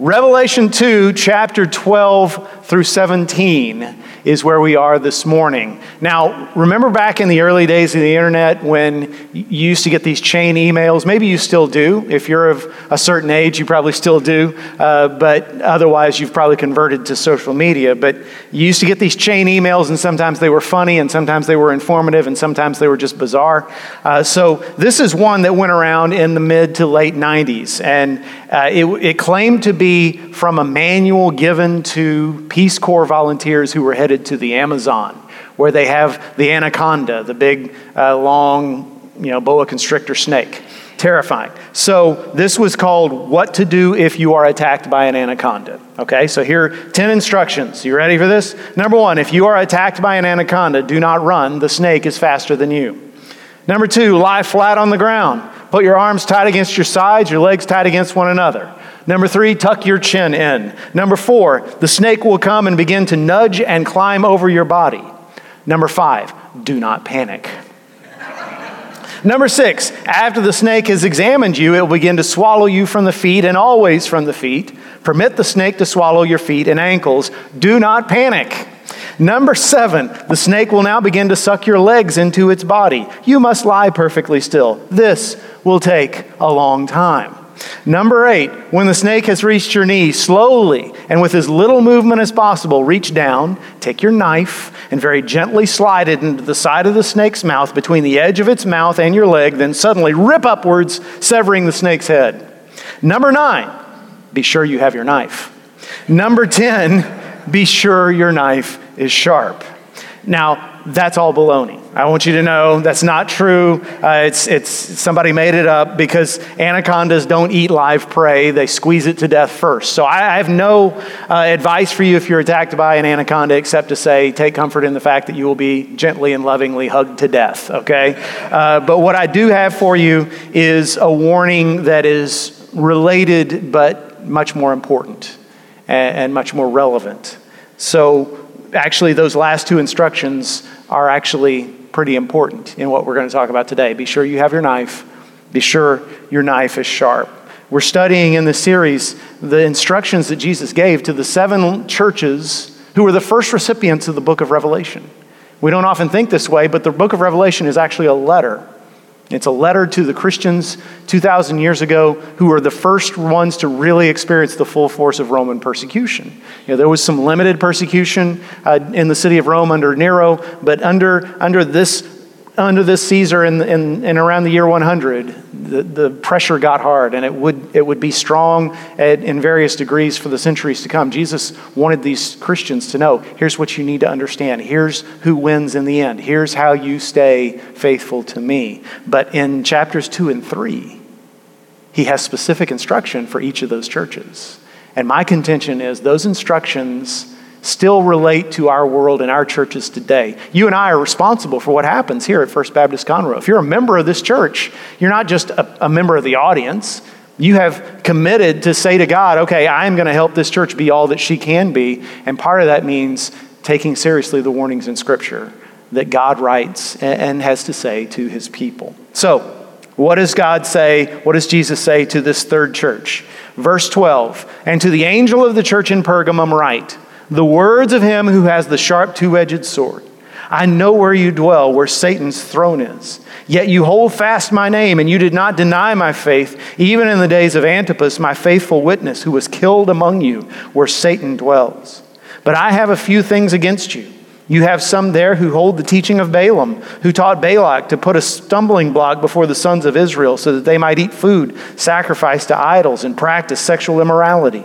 Revelation 2, chapter 12 through 17 is where we are this morning. Now, remember back in the early days of the internet when you used to get these chain emails? Maybe you still do. If you're of a certain age, you probably still do. But otherwise, you've probably converted to social media. But you used to get these chain emails, and sometimes they were funny, and sometimes they were informative, and sometimes they were just bizarre. So this is one that went around in the mid to late 90s. And it claimed to be from a manual given to Peace Corps volunteers who were headed to the Amazon, where they have the anaconda, the big, long, boa constrictor snake. Terrifying. So this was called What to Do If You Are Attacked by an Anaconda. Okay, so here are 10 instructions. You ready for this? Number 1, if you are attacked by an anaconda, do not run. The snake is faster than you. Number 2, lie flat on the ground. Put your arms tight against your sides, your legs tight against one another. Number 3, tuck your chin in. Number 4, the snake will come and begin to nudge and climb over your body. Number 5, do not panic. Number 6, after the snake has examined you, it will begin to swallow you from the feet and always from the feet. Permit the snake to swallow your feet and ankles. Do not panic. Number 7, the snake will now begin to suck your legs into its body. You must lie perfectly still. This will take a long time. Number 8, when the snake has reached your knee, slowly and with as little movement as possible, reach down, take your knife, and very gently slide it into the side of the snake's mouth between the edge of its mouth and your leg, then suddenly rip upwards, severing the snake's head. Number 9, be sure you have your knife. Number 10, be sure your knife is sharp. Now, that's all baloney. I want you to know that's not true. It's somebody made it up because anacondas don't eat live prey. They squeeze it to death first. So I have no advice for you if you're attacked by an anaconda except to say take comfort in the fact that you will be gently and lovingly hugged to death, okay? But what I do have for you is a warning that is related but much more important and much more relevant. So actually, those last two instructions are actually pretty important in what we're going to talk about today. Be sure you have your knife. Be sure your knife is sharp. We're studying in this series the instructions that Jesus gave to the 7 churches who were the first recipients of the book of Revelation. We don't often think this way, but the book of Revelation is actually a letter. It's a letter to the Christians 2,000 years ago who were the first ones to really experience the full force of Roman persecution. There was some limited persecution in the city of Rome under Nero, but under this Caesar in around the year 100, the pressure got hard, and it would be strong in various degrees for the centuries to come. Jesus wanted these Christians to know, here's what you need to understand. Here's who wins in the end. Here's how you stay faithful to me. But in chapters 2 and 3, he has specific instruction for each of those churches. And my contention is those instructions still relate to our world and our churches today. You and I are responsible for what happens here at First Baptist Conroe. If you're a member of this church, you're not just a member of the audience. You have committed to say to God, okay, I'm going to help this church be all that she can be. And part of that means taking seriously the warnings in Scripture that God writes and has to say to his people. So, what does God say? What does Jesus say to this 3rd church? Verse 12, and to the angel of the church in Pergamum write, the words of him who has the sharp 2-edged sword. I know where you dwell, where Satan's throne is. Yet you hold fast my name, and you did not deny my faith, even in the days of Antipas, my faithful witness, who was killed among you, where Satan dwells. But I have a few things against you. You have some there who hold the teaching of Balaam, who taught Balak to put a stumbling block before the sons of Israel so that they might eat food sacrificed to idols and practice sexual immorality.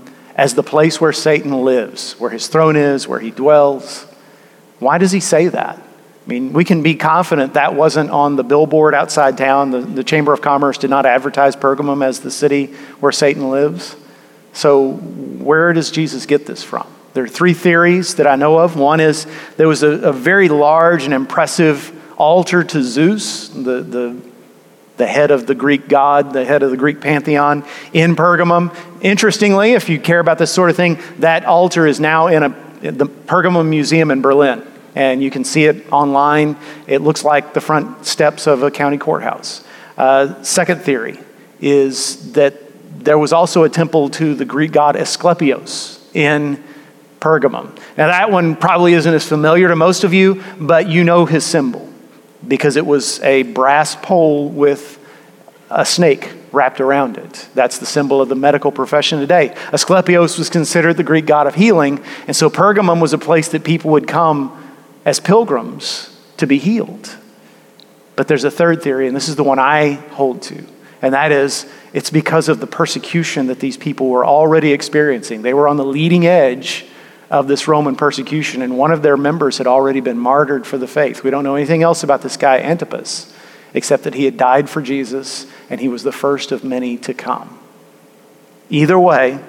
as the place where Satan lives, where his throne is, where he dwells. Why does he say that? I mean, we can be confident that wasn't on the billboard outside town. The Chamber of Commerce did not advertise Pergamum as the city where Satan lives. So where does Jesus get this from? There are three theories that I know of. One is there was a very large and impressive altar to Zeus, the head of the Greek god, the head of the Greek pantheon in Pergamum. Interestingly, if you care about this sort of thing, that altar is now in the Pergamum Museum in Berlin, and you can see it online. It looks like the front steps of a county courthouse. Second theory is that there was also a temple to the Greek god Asclepios in Pergamum. Now that one probably isn't as familiar to most of you, but you know his symbol because it was a brass pole with a snake wrapped around it. That's the symbol of the medical profession today. Asclepios was considered the Greek god of healing, and so Pergamum was a place that people would come as pilgrims to be healed. But there's a third theory, and this is the one I hold to, and that is it's because of the persecution that these people were already experiencing. They were on the leading edge of this Roman persecution, and one of their members had already been martyred for the faith. We don't know anything else about this guy Antipas, except that he had died for Jesus, and he was the first of many to come. Either way,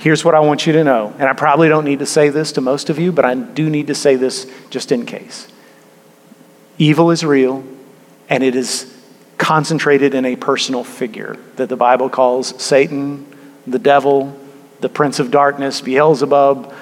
here's what I want you to know, and I probably don't need to say this to most of you, but I do need to say this just in case. Evil is real, and it is concentrated in a personal figure that the Bible calls Satan, the devil, the prince of darkness, Beelzebub,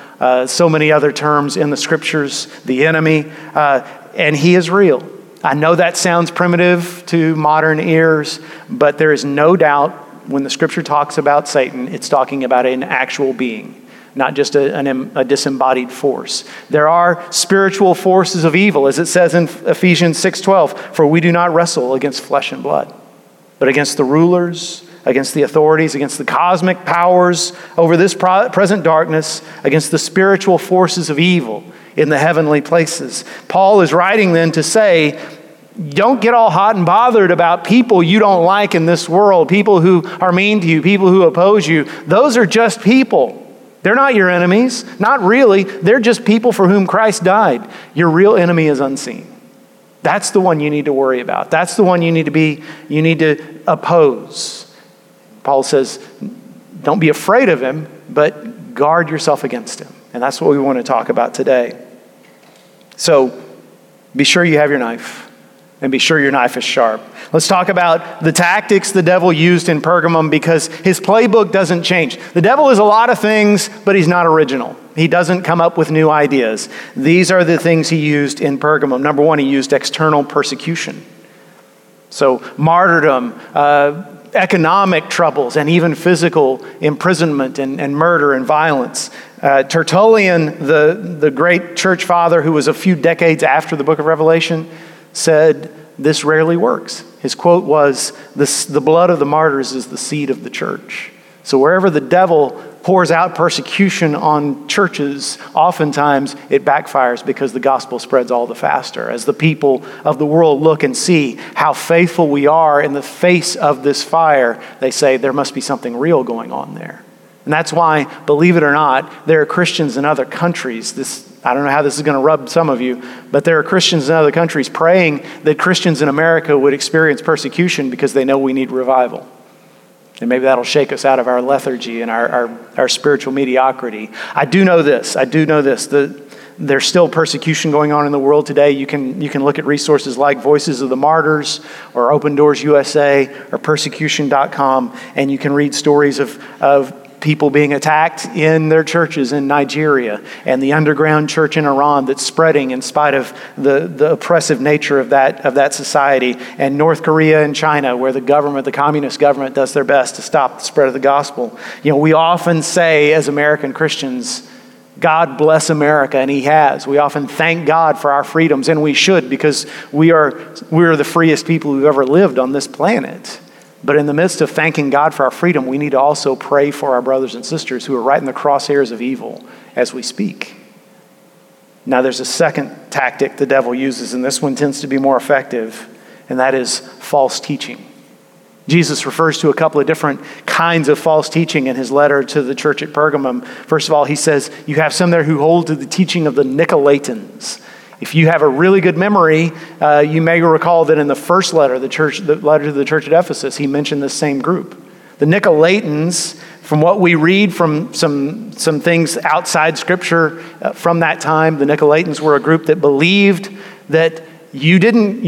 so many other terms in the scriptures, the enemy, and he is real. I know that sounds primitive to modern ears, but there is no doubt when the scripture talks about Satan, it's talking about an actual being, not just a disembodied force. There are spiritual forces of evil, as it says in Ephesians 6:12, for we do not wrestle against flesh and blood, but against the rulers, against the authorities, against the cosmic powers over this present darkness, against the spiritual forces of evil in the heavenly places. Paul is writing then to say, don't get all hot and bothered about people you don't like in this world, people who are mean to you, people who oppose you. Those are just people. They're not your enemies, not really. They're just people for whom Christ died. Your real enemy is unseen. That's the one you need to worry about. That's the one you need to oppose. Paul says, don't be afraid of him, but guard yourself against him. And that's what we want to talk about today. So be sure you have your knife, and be sure your knife is sharp. Let's talk about the tactics the devil used in Pergamum, because his playbook doesn't change. The devil is a lot of things, but he's not original. He doesn't come up with new ideas. These are the things he used in Pergamum. Number one, he used external persecution. So martyrdom, economic troubles, and even physical imprisonment and murder and violence. Tertullian, the great church father who was a few decades after the book of Revelation, said, this rarely works. His quote was, the blood of the martyrs is the seed of the church. So wherever the devil pours out persecution on churches, oftentimes it backfires because the gospel spreads all the faster as the people of the world look and see how faithful we are in the face of this fire. They say there must be something real going on there. And that's why, believe it or not, there are Christians in other countries. I don't know how this is going to rub some of you, but there are Christians in other countries praying that Christians in America would experience persecution because they know we need revival. And maybe that'll shake us out of our lethargy and our spiritual mediocrity. I do know this. There's still persecution going on in the world today. You can look at resources like Voices of the Martyrs or Open Doors USA or Persecution.com, and you can read stories of people being attacked in their churches in Nigeria and the underground church in Iran that's spreading in spite of the oppressive nature of that society, and North Korea and China, where the communist government does their best to stop the spread of the gospel. You know, we often say as American Christians, God bless America, and he has. We often thank God for our freedoms, and we should, because we are the freest people who've ever lived on this planet. But in the midst of thanking God for our freedom, we need to also pray for our brothers and sisters who are right in the crosshairs of evil as we speak. Now, there's a second tactic the devil uses, and this one tends to be more effective, and that is false teaching. Jesus refers to a couple of different kinds of false teaching in his letter to the church at Pergamum. First of all, he says, you have some there who hold to the teaching of the Nicolaitans. If you have a really good memory, you may recall that in the first letter, the letter to the church at Ephesus, he mentioned this same group. The Nicolaitans From what we read from some things outside Scripture from that time, the Nicolaitans were a group that believed that you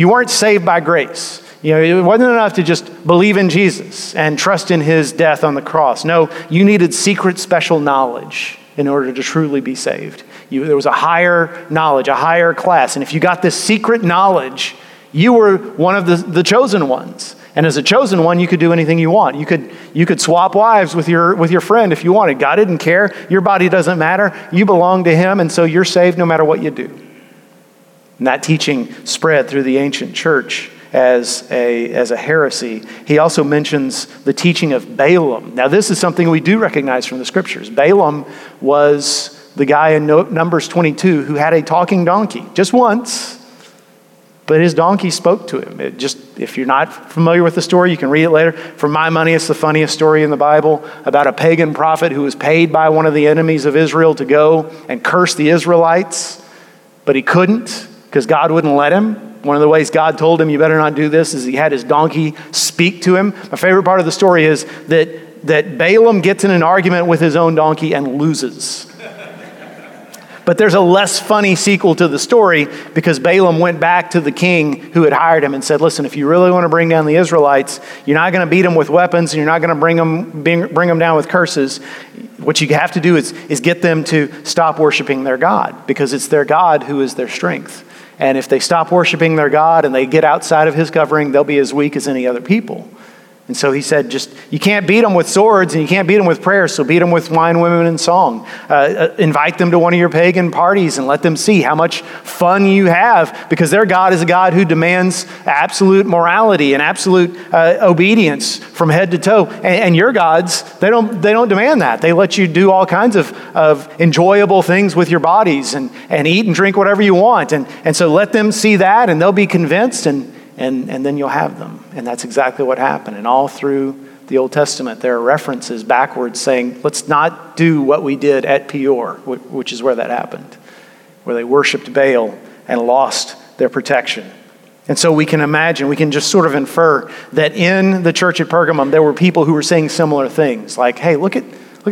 weren't saved by grace. You know, it wasn't enough to just believe in Jesus and trust in his death on the cross. No, you needed secret special knowledge in order to truly be saved. There was a higher knowledge, a higher class. And if you got this secret knowledge, you were one of the chosen ones. And as a chosen one, you could do anything you want. You could swap wives with your friend if you wanted. God didn't care. Your body doesn't matter. You belong to him, and so you're saved no matter what you do. And that teaching spread through the ancient church as a heresy. He also mentions the teaching of Balaam. Now, this is something we do recognize from the Scriptures. Balaam was the guy in Numbers 22 who had a talking donkey, just once. But his donkey spoke to him. If you're not familiar with the story, you can read it later. For my money, it's the funniest story in the Bible about a pagan prophet who was paid by one of the enemies of Israel to go and curse the Israelites, but he couldn't because God wouldn't let him. One of the ways God told him, you better not do this, is he had his donkey speak to him. My favorite part of the story is that Balaam gets in an argument with his own donkey and loses. But there's a less funny sequel to the story because Balaam went back to the king who had hired him and said, listen, if you really want to bring down the Israelites, you're not going to beat them with weapons and you're not going to bring them down with curses. What you have to do is get them to stop worshiping their God, because it's their God who is their strength. And if they stop worshiping their God and they get outside of his covering, they'll be as weak as any other people. And so he said, you can't beat them with swords and you can't beat them with prayers, so beat them with wine, women, and song. Invite them to one of your pagan parties and let them see how much fun you have, because their God is a God who demands absolute morality and absolute obedience from head to toe. And your gods, they don't demand that. They let you do all kinds of enjoyable things with your bodies and eat and drink whatever you want. And so let them see that and they'll be convinced, and then you'll have them. And that's exactly what happened. And all through the Old Testament, there are references backwards saying, let's not do what we did at Peor, which is where that happened, where they worshiped Baal and lost their protection. And so we can imagine, we can just sort of infer that in the church at Pergamum, there were people who were saying similar things like, hey, look at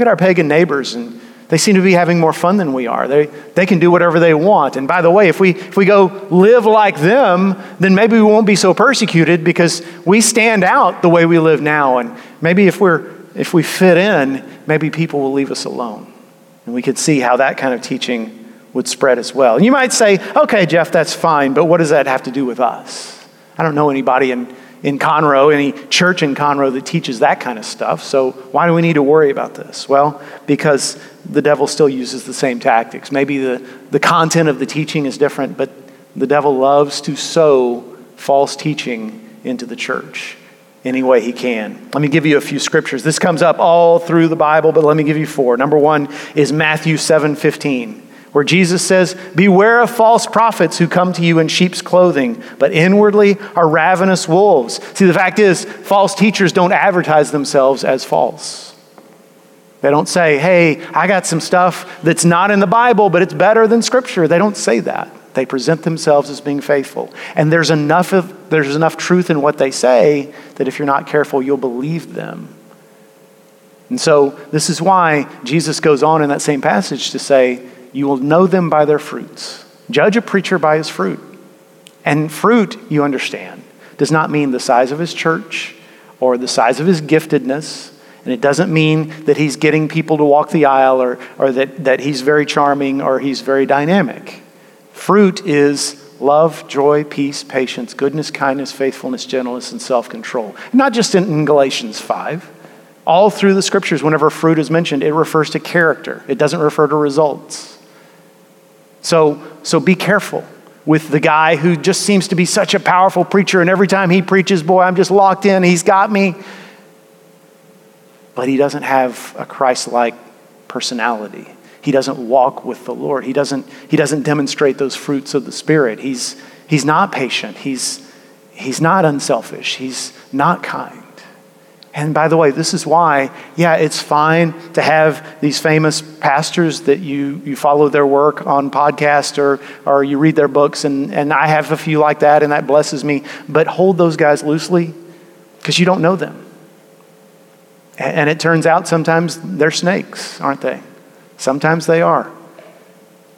our pagan neighbors, and they seem to be having more fun than we are. They can do whatever they want. And by the way, if we go live like them, then maybe we won't be so persecuted because we stand out the way we live now. And maybe if we fit in, maybe people will leave us alone. And we could see how that kind of teaching would spread as well. And you might say, okay, Jeff, that's fine, but what does that have to do with us? I don't know anybody in Conroe, any church in Conroe that teaches that kind of stuff. So why do we need to worry about this? Well, because the devil still uses the same tactics. Maybe the content of the teaching is different, but the devil loves to sow false teaching into the church any way he can. Let me give you a few scriptures. This comes up all through the Bible, but let me give you four. Number one is Matthew 7:15. Where Jesus says, beware of false prophets who come to you in sheep's clothing, but inwardly are ravenous wolves. See, the fact is, false teachers don't advertise themselves as false. They don't say, hey, I got some stuff that's not in the Bible, but it's better than Scripture. They don't say that. They present themselves as being faithful. And there's enough truth in what they say that if you're not careful, you'll believe them. And so this is why Jesus goes on in that same passage to say, you will know them by their fruits. Judge a preacher by his fruit. And fruit, you understand, does not mean the size of his church or the size of his giftedness. And it doesn't mean that he's getting people to walk the aisle or that he's very charming or he's very dynamic. Fruit is love, joy, peace, patience, goodness, kindness, faithfulness, gentleness, and self-control. Not just in Galatians 5. All through the Scriptures, whenever fruit is mentioned, it refers to character. It doesn't refer to results. So be careful with the guy who just seems to be such a powerful preacher, and every time he preaches, boy, I'm just locked in, he's got me. But he doesn't have a Christ-like personality. He doesn't walk with the Lord. He doesn't demonstrate those fruits of the Spirit. He's not patient. He's not unselfish. He's not kind. And by the way, this is why, yeah, it's fine to have these famous pastors that you follow their work on podcasts or you read their books, and I have a few like that, and that blesses me. But hold those guys loosely because you don't know them. And it turns out sometimes they're snakes, aren't they? Sometimes they are.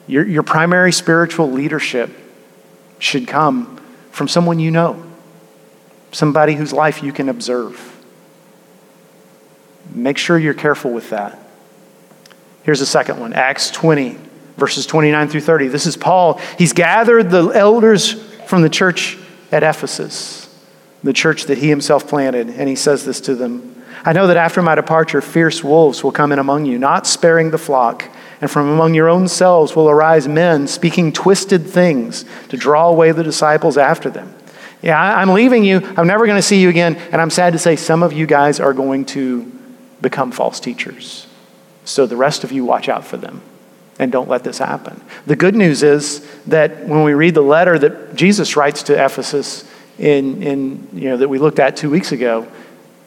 Your primary spiritual leadership should come from someone you know, somebody whose life you can observe. Make sure you're careful with that. Here's the second one, Acts 20, verses 29 through 30. This is Paul. He's gathered the elders from the church at Ephesus, the church that he himself planted, and he says this to them. I know that after my departure, fierce wolves will come in among you, not sparing the flock, and from among your own selves will arise men speaking twisted things to draw away the disciples after them. Yeah, I'm leaving you. I'm never going to see you again. And I'm sad to say some of you guys are going to become false teachers. So the rest of you watch out for them and don't let this happen. The good news is that when we read the letter that Jesus writes to Ephesus in that we looked at 2 weeks ago,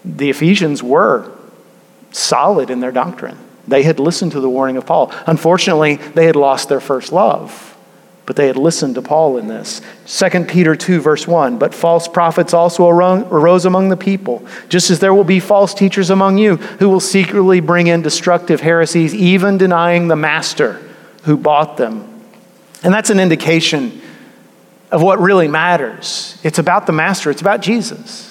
the Ephesians were solid in their doctrine. They had listened to the warning of Paul. Unfortunately, they had lost their first love, but they had listened to Paul in this. 2 Peter 2, verse 1, but false prophets also arose among the people, just as there will be false teachers among you who will secretly bring in destructive heresies, even denying the master who bought them. And that's an indication of what really matters. It's about the master. It's about Jesus.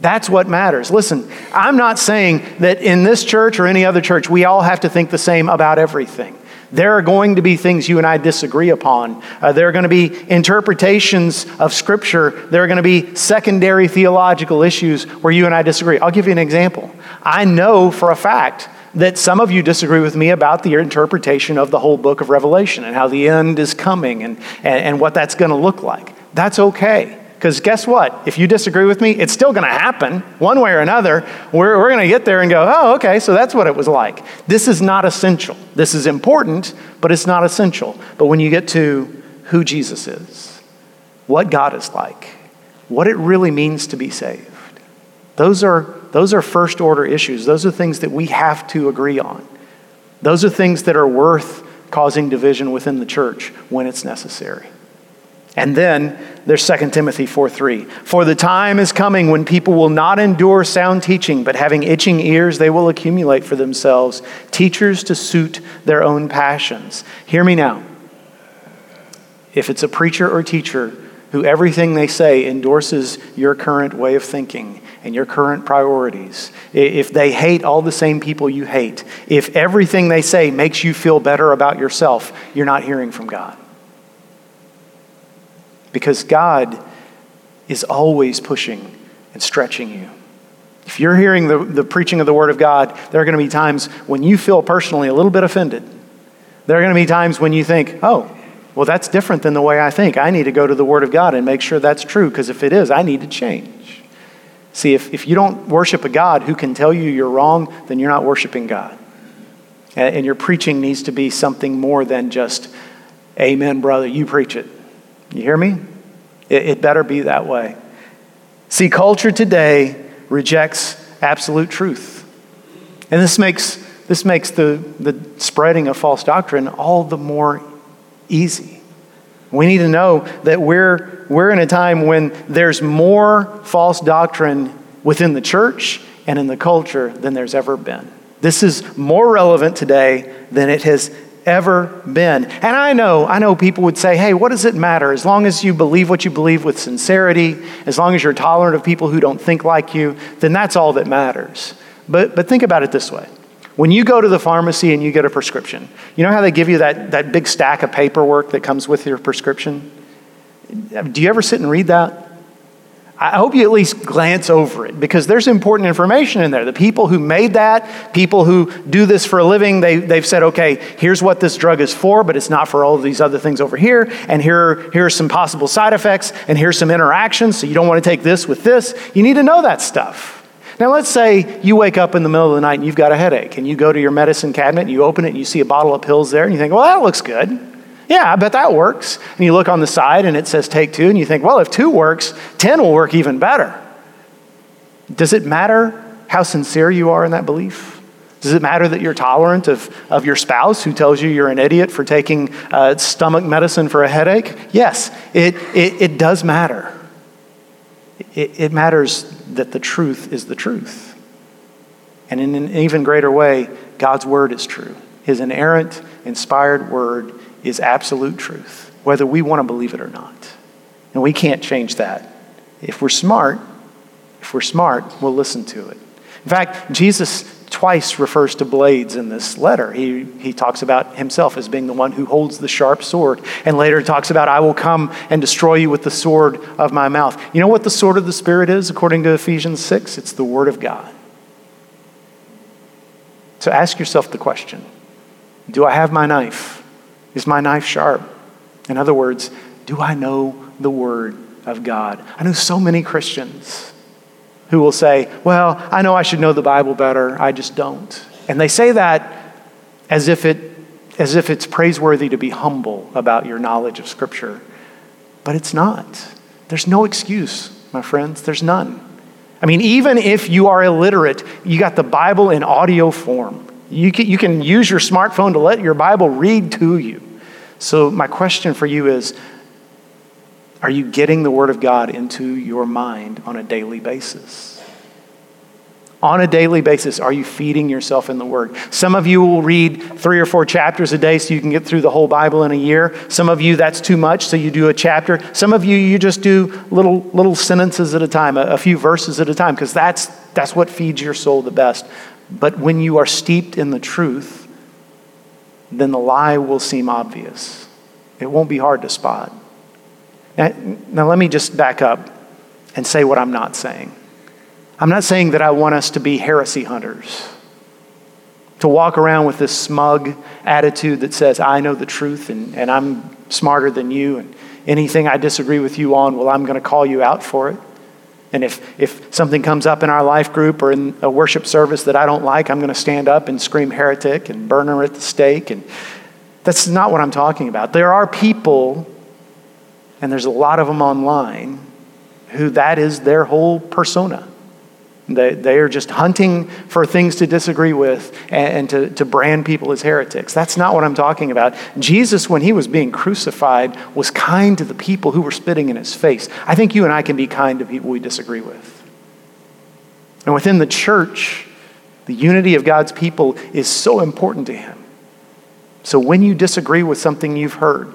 That's what matters. Listen, I'm not saying that in this church or any other church, we all have to think the same about everything. There are going to be things you and I disagree upon. There are going to be interpretations of Scripture. There are going to be secondary theological issues where you and I disagree. I'll give you an example. I know for a fact that some of you disagree with me about the interpretation of the whole book of Revelation and how the end is coming and what that's going to look like. That's okay. Because guess what? If you disagree with me, it's still going to happen one way or another. We're going to get there and go, oh, okay, so that's what it was like. This is not essential. This is important, but it's not essential. But when you get to who Jesus is, what God is like, what it really means to be saved, those are first order issues. Those are things that we have to agree on. Those are things that are worth causing division within the church when it's necessary. And then there's 2 Timothy 4:3. For the time is coming when people will not endure sound teaching, but having itching ears, they will accumulate for themselves teachers to suit their own passions. Hear me now. If it's a preacher or teacher who everything they say endorses your current way of thinking and your current priorities, if they hate all the same people you hate, if everything they say makes you feel better about yourself, you're not hearing from God. Because God is always pushing and stretching you. If you're hearing the preaching of the Word of God, there are going to be times when you feel personally a little bit offended. There are going to be times when you think, oh, well, that's different than the way I think. I need to go to the Word of God and make sure that's true, because if it is, I need to change. See, if you don't worship a God who can tell you you're wrong, then you're not worshiping God. And your preaching needs to be something more than just, amen, brother, you preach it. You hear me? It better be that way. See, culture today rejects absolute truth. And this makes the spreading of false doctrine all the more easy. We need to know that we're in a time when there's more false doctrine within the church and in the culture than there's ever been. This is more relevant today than it has ever been. And I know people would say, hey, what does it matter? As long as you believe what you believe with sincerity, as long as you're tolerant of people who don't think like you, then that's all that matters. But think about it this way. When you go to the pharmacy and you get a prescription, you know how they give you that big stack of paperwork that comes with your prescription? Do you ever sit and read that? I hope you at least glance over it, because there's important information in there. The people who made that, people who do this for a living, they've said, okay, here's what this drug is for, but it's not for all of these other things over here, and here are some possible side effects, and here's some interactions, so you don't want to take this with this. You need to know that stuff. Now, let's say you wake up in the middle of the night and you've got a headache, and you go to your medicine cabinet, and you open it, and you see a bottle of pills there, and you think, well, that looks good. Yeah, I bet that works. And you look on the side and it says take 2, and you think, well, if 2 works, 10 will work even better. Does it matter how sincere you are in that belief? Does it matter that you're tolerant of your spouse who tells you you're an idiot for taking stomach medicine for a headache? Yes, it does matter. It matters that the truth is the truth. And in an even greater way, God's word is true. His inerrant, inspired word is absolute truth, whether we want to believe it or not. And we can't change that. If we're smart, we'll listen to it. In fact, Jesus twice refers to blades in this letter. He talks about himself as being the one who holds the sharp sword, and later talks about, I will come and destroy you with the sword of my mouth. You know what the sword of the Spirit is, according to Ephesians 6? It's the word of God. So ask yourself the question, do I have my knife? Is my knife sharp? In other words, do I know the word of God? I know so many Christians who will say, well, I know I should know the Bible better, I just don't. And they say that as if it's praiseworthy to be humble about your knowledge of Scripture. But it's not. There's no excuse, my friends. There's none. I mean, even if you are illiterate, you got the Bible in audio form. You can use your smartphone to let your Bible read to you. So my question for you is, are you getting the Word of God into your mind on a daily basis? On a daily basis, are you feeding yourself in the Word? Some of you will read 3 or 4 chapters a day so you can get through the whole Bible in a year. Some of you, that's too much, so you do a chapter. Some of you, you just do little sentences at a time, a few verses at a time, because that's what feeds your soul the best. But when you are steeped in the truth, then the lie will seem obvious. It won't be hard to spot. Now, let me just back up and say what I'm not saying. I'm not saying that I want us to be heresy hunters, to walk around with this smug attitude that says, I know the truth and I'm smarter than you, and anything I disagree with you on, well, I'm going to call you out for it. And if something comes up in our life group or in a worship service that I don't like, I'm going to stand up and scream heretic and burn her at the stake. And that's not what I'm talking about. There are people, and there's a lot of them online, who that is their whole persona. They are just hunting for things to disagree with and to brand people as heretics. That's not what I'm talking about. Jesus, when he was being crucified, was kind to the people who were spitting in his face. I think you and I can be kind to people we disagree with. And within the church, the unity of God's people is so important to him. So when you disagree with something you've heard,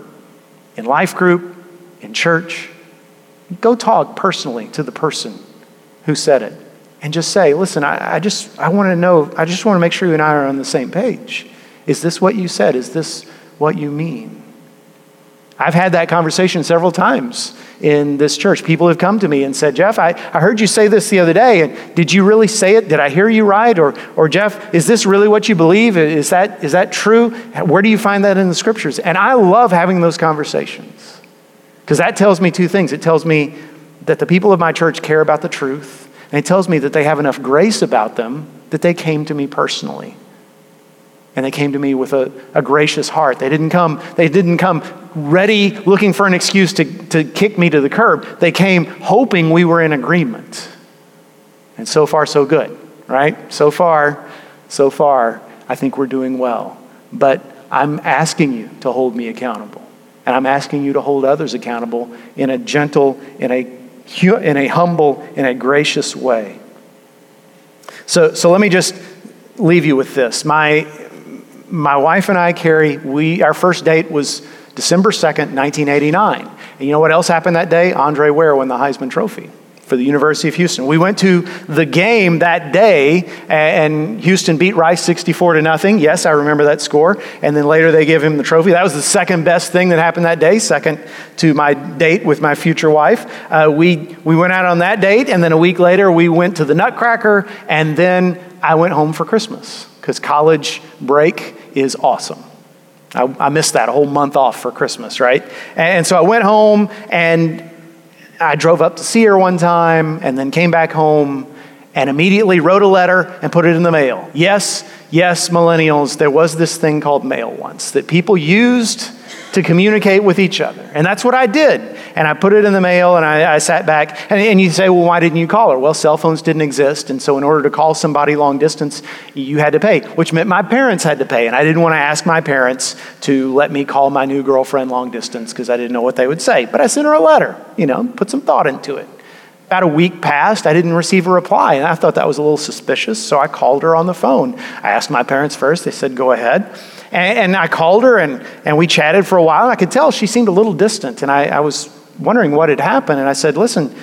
in life group, in church, go talk personally to the person who said it and just say, listen, I just want to make sure you and I are on the same page. Is this what you said? Is this what you mean? I've had that conversation several times in this church. People have come to me and said, Jeff, I heard you say this the other day, and did you really say it? Did I hear you right? Or Jeff, is this really what you believe? Is that true? Where do you find that in the Scriptures? And I love having those conversations, because that tells me two things. It tells me that the people of my church care about the truth, and it tells me that they have enough grace about them that they came to me personally. And they came to me with a gracious heart. They didn't come ready, looking for an excuse to kick me to the curb. They came hoping we were in agreement. And so far, so good, right? So far, I think we're doing well. But I'm asking you to hold me accountable. And I'm asking you to hold others accountable in a gentle, in a humble, in a gracious way. So let me just leave you with this. My wife and I, Carrie, our first date was December 2nd, 1989. And you know what else happened that day? Andre Ware won the Heisman Trophy for the University of Houston. We went to the game that day, and Houston beat Rice 64-0. Yes, I remember that score. And then later they gave him the trophy. That was the second best thing that happened that day, second to my date with my future wife. We went out on that date, and then a week later we went to the Nutcracker, and then I went home for Christmas, because college break is awesome. I missed that, a whole month off for Christmas, right? And so I went home, and I drove up to see her one time, and then came back home and immediately wrote a letter and put it in the mail. Yes, millennials, there was this thing called mail once that people used to communicate with each other. And that's what I did. And I put it in the mail, and I sat back. And you say, well, why didn't you call her? Well, cell phones didn't exist. And so in order to call somebody long distance, you had to pay, which meant my parents had to pay. And I didn't want to ask my parents to let me call my new girlfriend long distance, because I didn't know what they would say. But I sent her a letter, put some thought into it. About a week passed, I didn't receive a reply, and I thought that was a little suspicious, so I called her on the phone. I asked my parents first. They said, go ahead. And I called her, and we chatted for a while, and I could tell she seemed a little distant, and I was wondering what had happened, and I said, listen,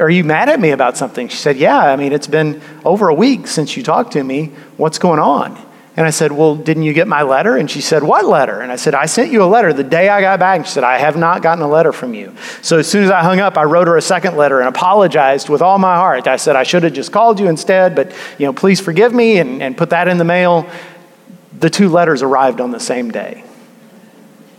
are you mad at me about something? She said, yeah, I mean, it's been over a week since you talked to me. What's going on? And I said, well, didn't you get my letter? And she said, what letter? And I said, I sent you a letter the day I got back. And she said, I have not gotten a letter from you. So as soon as I hung up, I wrote her a second letter and apologized with all my heart. I said, I should have just called you instead, but you know, please forgive me and put that in the mail. The two letters arrived on the same day.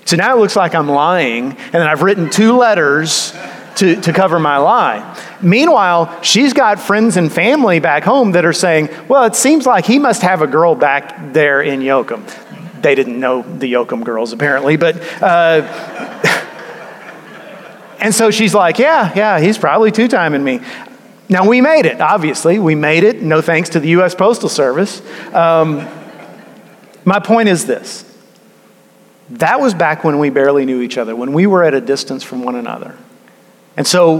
So now it looks like I'm lying, and then I've written two letters to cover my lie. Meanwhile, she's got friends and family back home that are saying, well, it seems like he must have a girl back there in Yoakum. They didn't know the Yoakum girls, apparently, but... and so she's like, yeah, he's probably two-timing me. Now, we made it, obviously. We made it, no thanks to the U.S. Postal Service. My point is this. That was back when we barely knew each other, when we were at a distance from one another. And so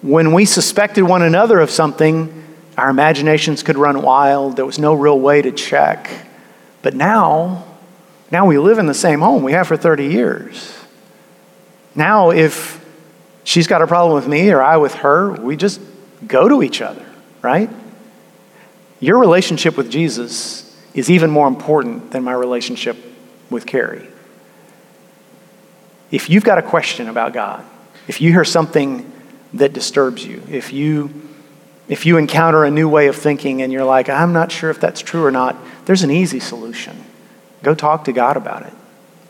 when we suspected one another of something, our imaginations could run wild. There was no real way to check. But now we live in the same home we have for 30 years. Now if she's got a problem with me or I with her, we just go to each other, right? Your relationship with Jesus is even more important than my relationship with Carrie. If you've got a question about God, if you hear something that disturbs you, if you encounter a new way of thinking and you're like, I'm not sure if that's true or not, there's an easy solution. Go talk to God about it.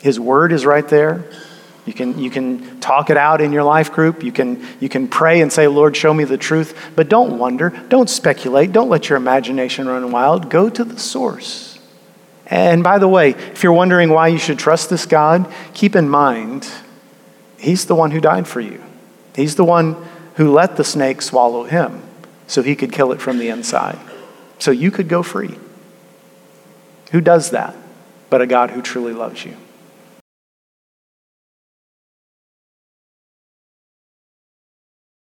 His word is right there. You can talk it out in your life group. You can pray and say, Lord, show me the truth. But don't wonder. Don't speculate. Don't let your imagination run wild. Go to the source. And by the way, if you're wondering why you should trust this God, keep in mind He's the one who died for you. He's the one who let the snake swallow him so he could kill it from the inside. So you could go free. Who does that but a God who truly loves you?